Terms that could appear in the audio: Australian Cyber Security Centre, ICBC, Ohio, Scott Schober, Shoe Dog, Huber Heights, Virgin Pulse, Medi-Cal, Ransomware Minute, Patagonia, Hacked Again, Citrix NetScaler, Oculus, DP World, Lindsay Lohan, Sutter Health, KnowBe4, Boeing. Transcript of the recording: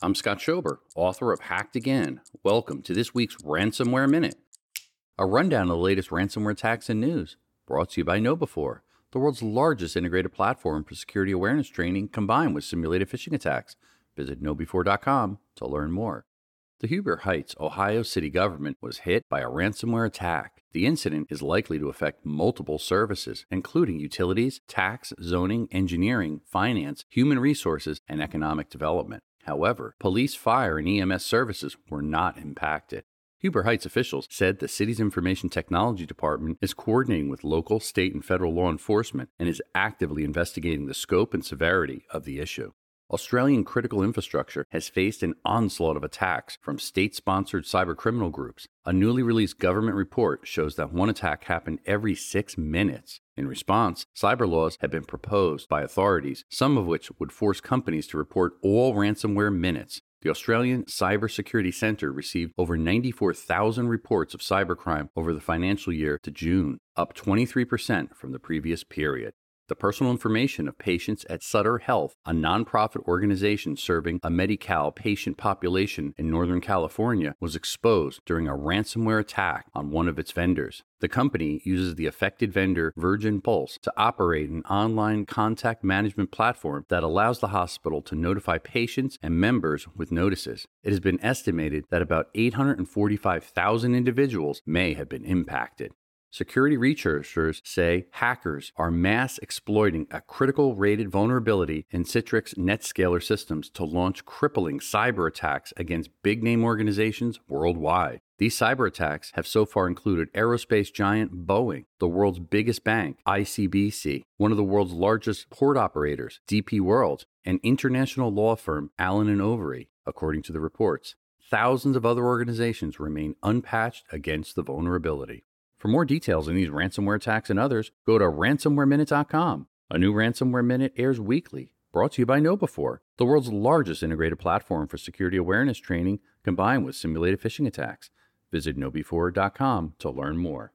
I'm Scott Schober, author of Hacked Again. Welcome to this week's Ransomware Minute, a rundown of the latest ransomware attacks and news, brought to you by KnowBe4, the world's largest integrated platform for security awareness training combined with simulated phishing attacks. Visit KnowBe4.com to learn more. The Huber Heights, Ohio city government was hit by a ransomware attack. The incident is likely to affect multiple services, including utilities, tax, zoning, engineering, finance, human resources, and economic development. However, police, fire, and EMS services were not impacted. Huber Heights officials said the city's Information Technology Department is coordinating with local, state, and federal law enforcement and is actively investigating the scope and severity of the issue. Australian critical infrastructure has faced an onslaught of attacks from state-sponsored cybercriminal groups. A newly released government report shows that one attack happened every 6 minutes. In response, cyber laws have been proposed by authorities, some of which would force companies to report all ransomware minutes. The Australian Cyber Security Centre received over 94,000 reports of cybercrime over the financial year to June, up 23% from the previous period. The personal information of patients at Sutter Health, a nonprofit organization serving a Medi-Cal patient population in Northern California, was exposed during a ransomware attack on one of its vendors. The company uses the affected vendor, Virgin Pulse, to operate an online contact management platform that allows the hospital to notify patients and members with notices. It has been estimated that about 845,000 individuals may have been impacted. Security researchers say hackers are mass exploiting a critical rated vulnerability in Citrix NetScaler systems to launch crippling cyber attacks against big-name organizations worldwide. These cyber attacks have so far included aerospace giant Boeing, the world's biggest bank, ICBC, one of the world's largest port operators, DP World, and international law firm Allen & Overy, according to the reports. Thousands of other organizations remain unpatched against the vulnerability. For more details on these ransomware attacks and others, go to ransomwareminute.com. A new Ransomware Minute airs weekly, brought to you by KnowBe4, the world's largest integrated platform for security awareness training combined with simulated phishing attacks. Visit KnowBe4.com to learn more.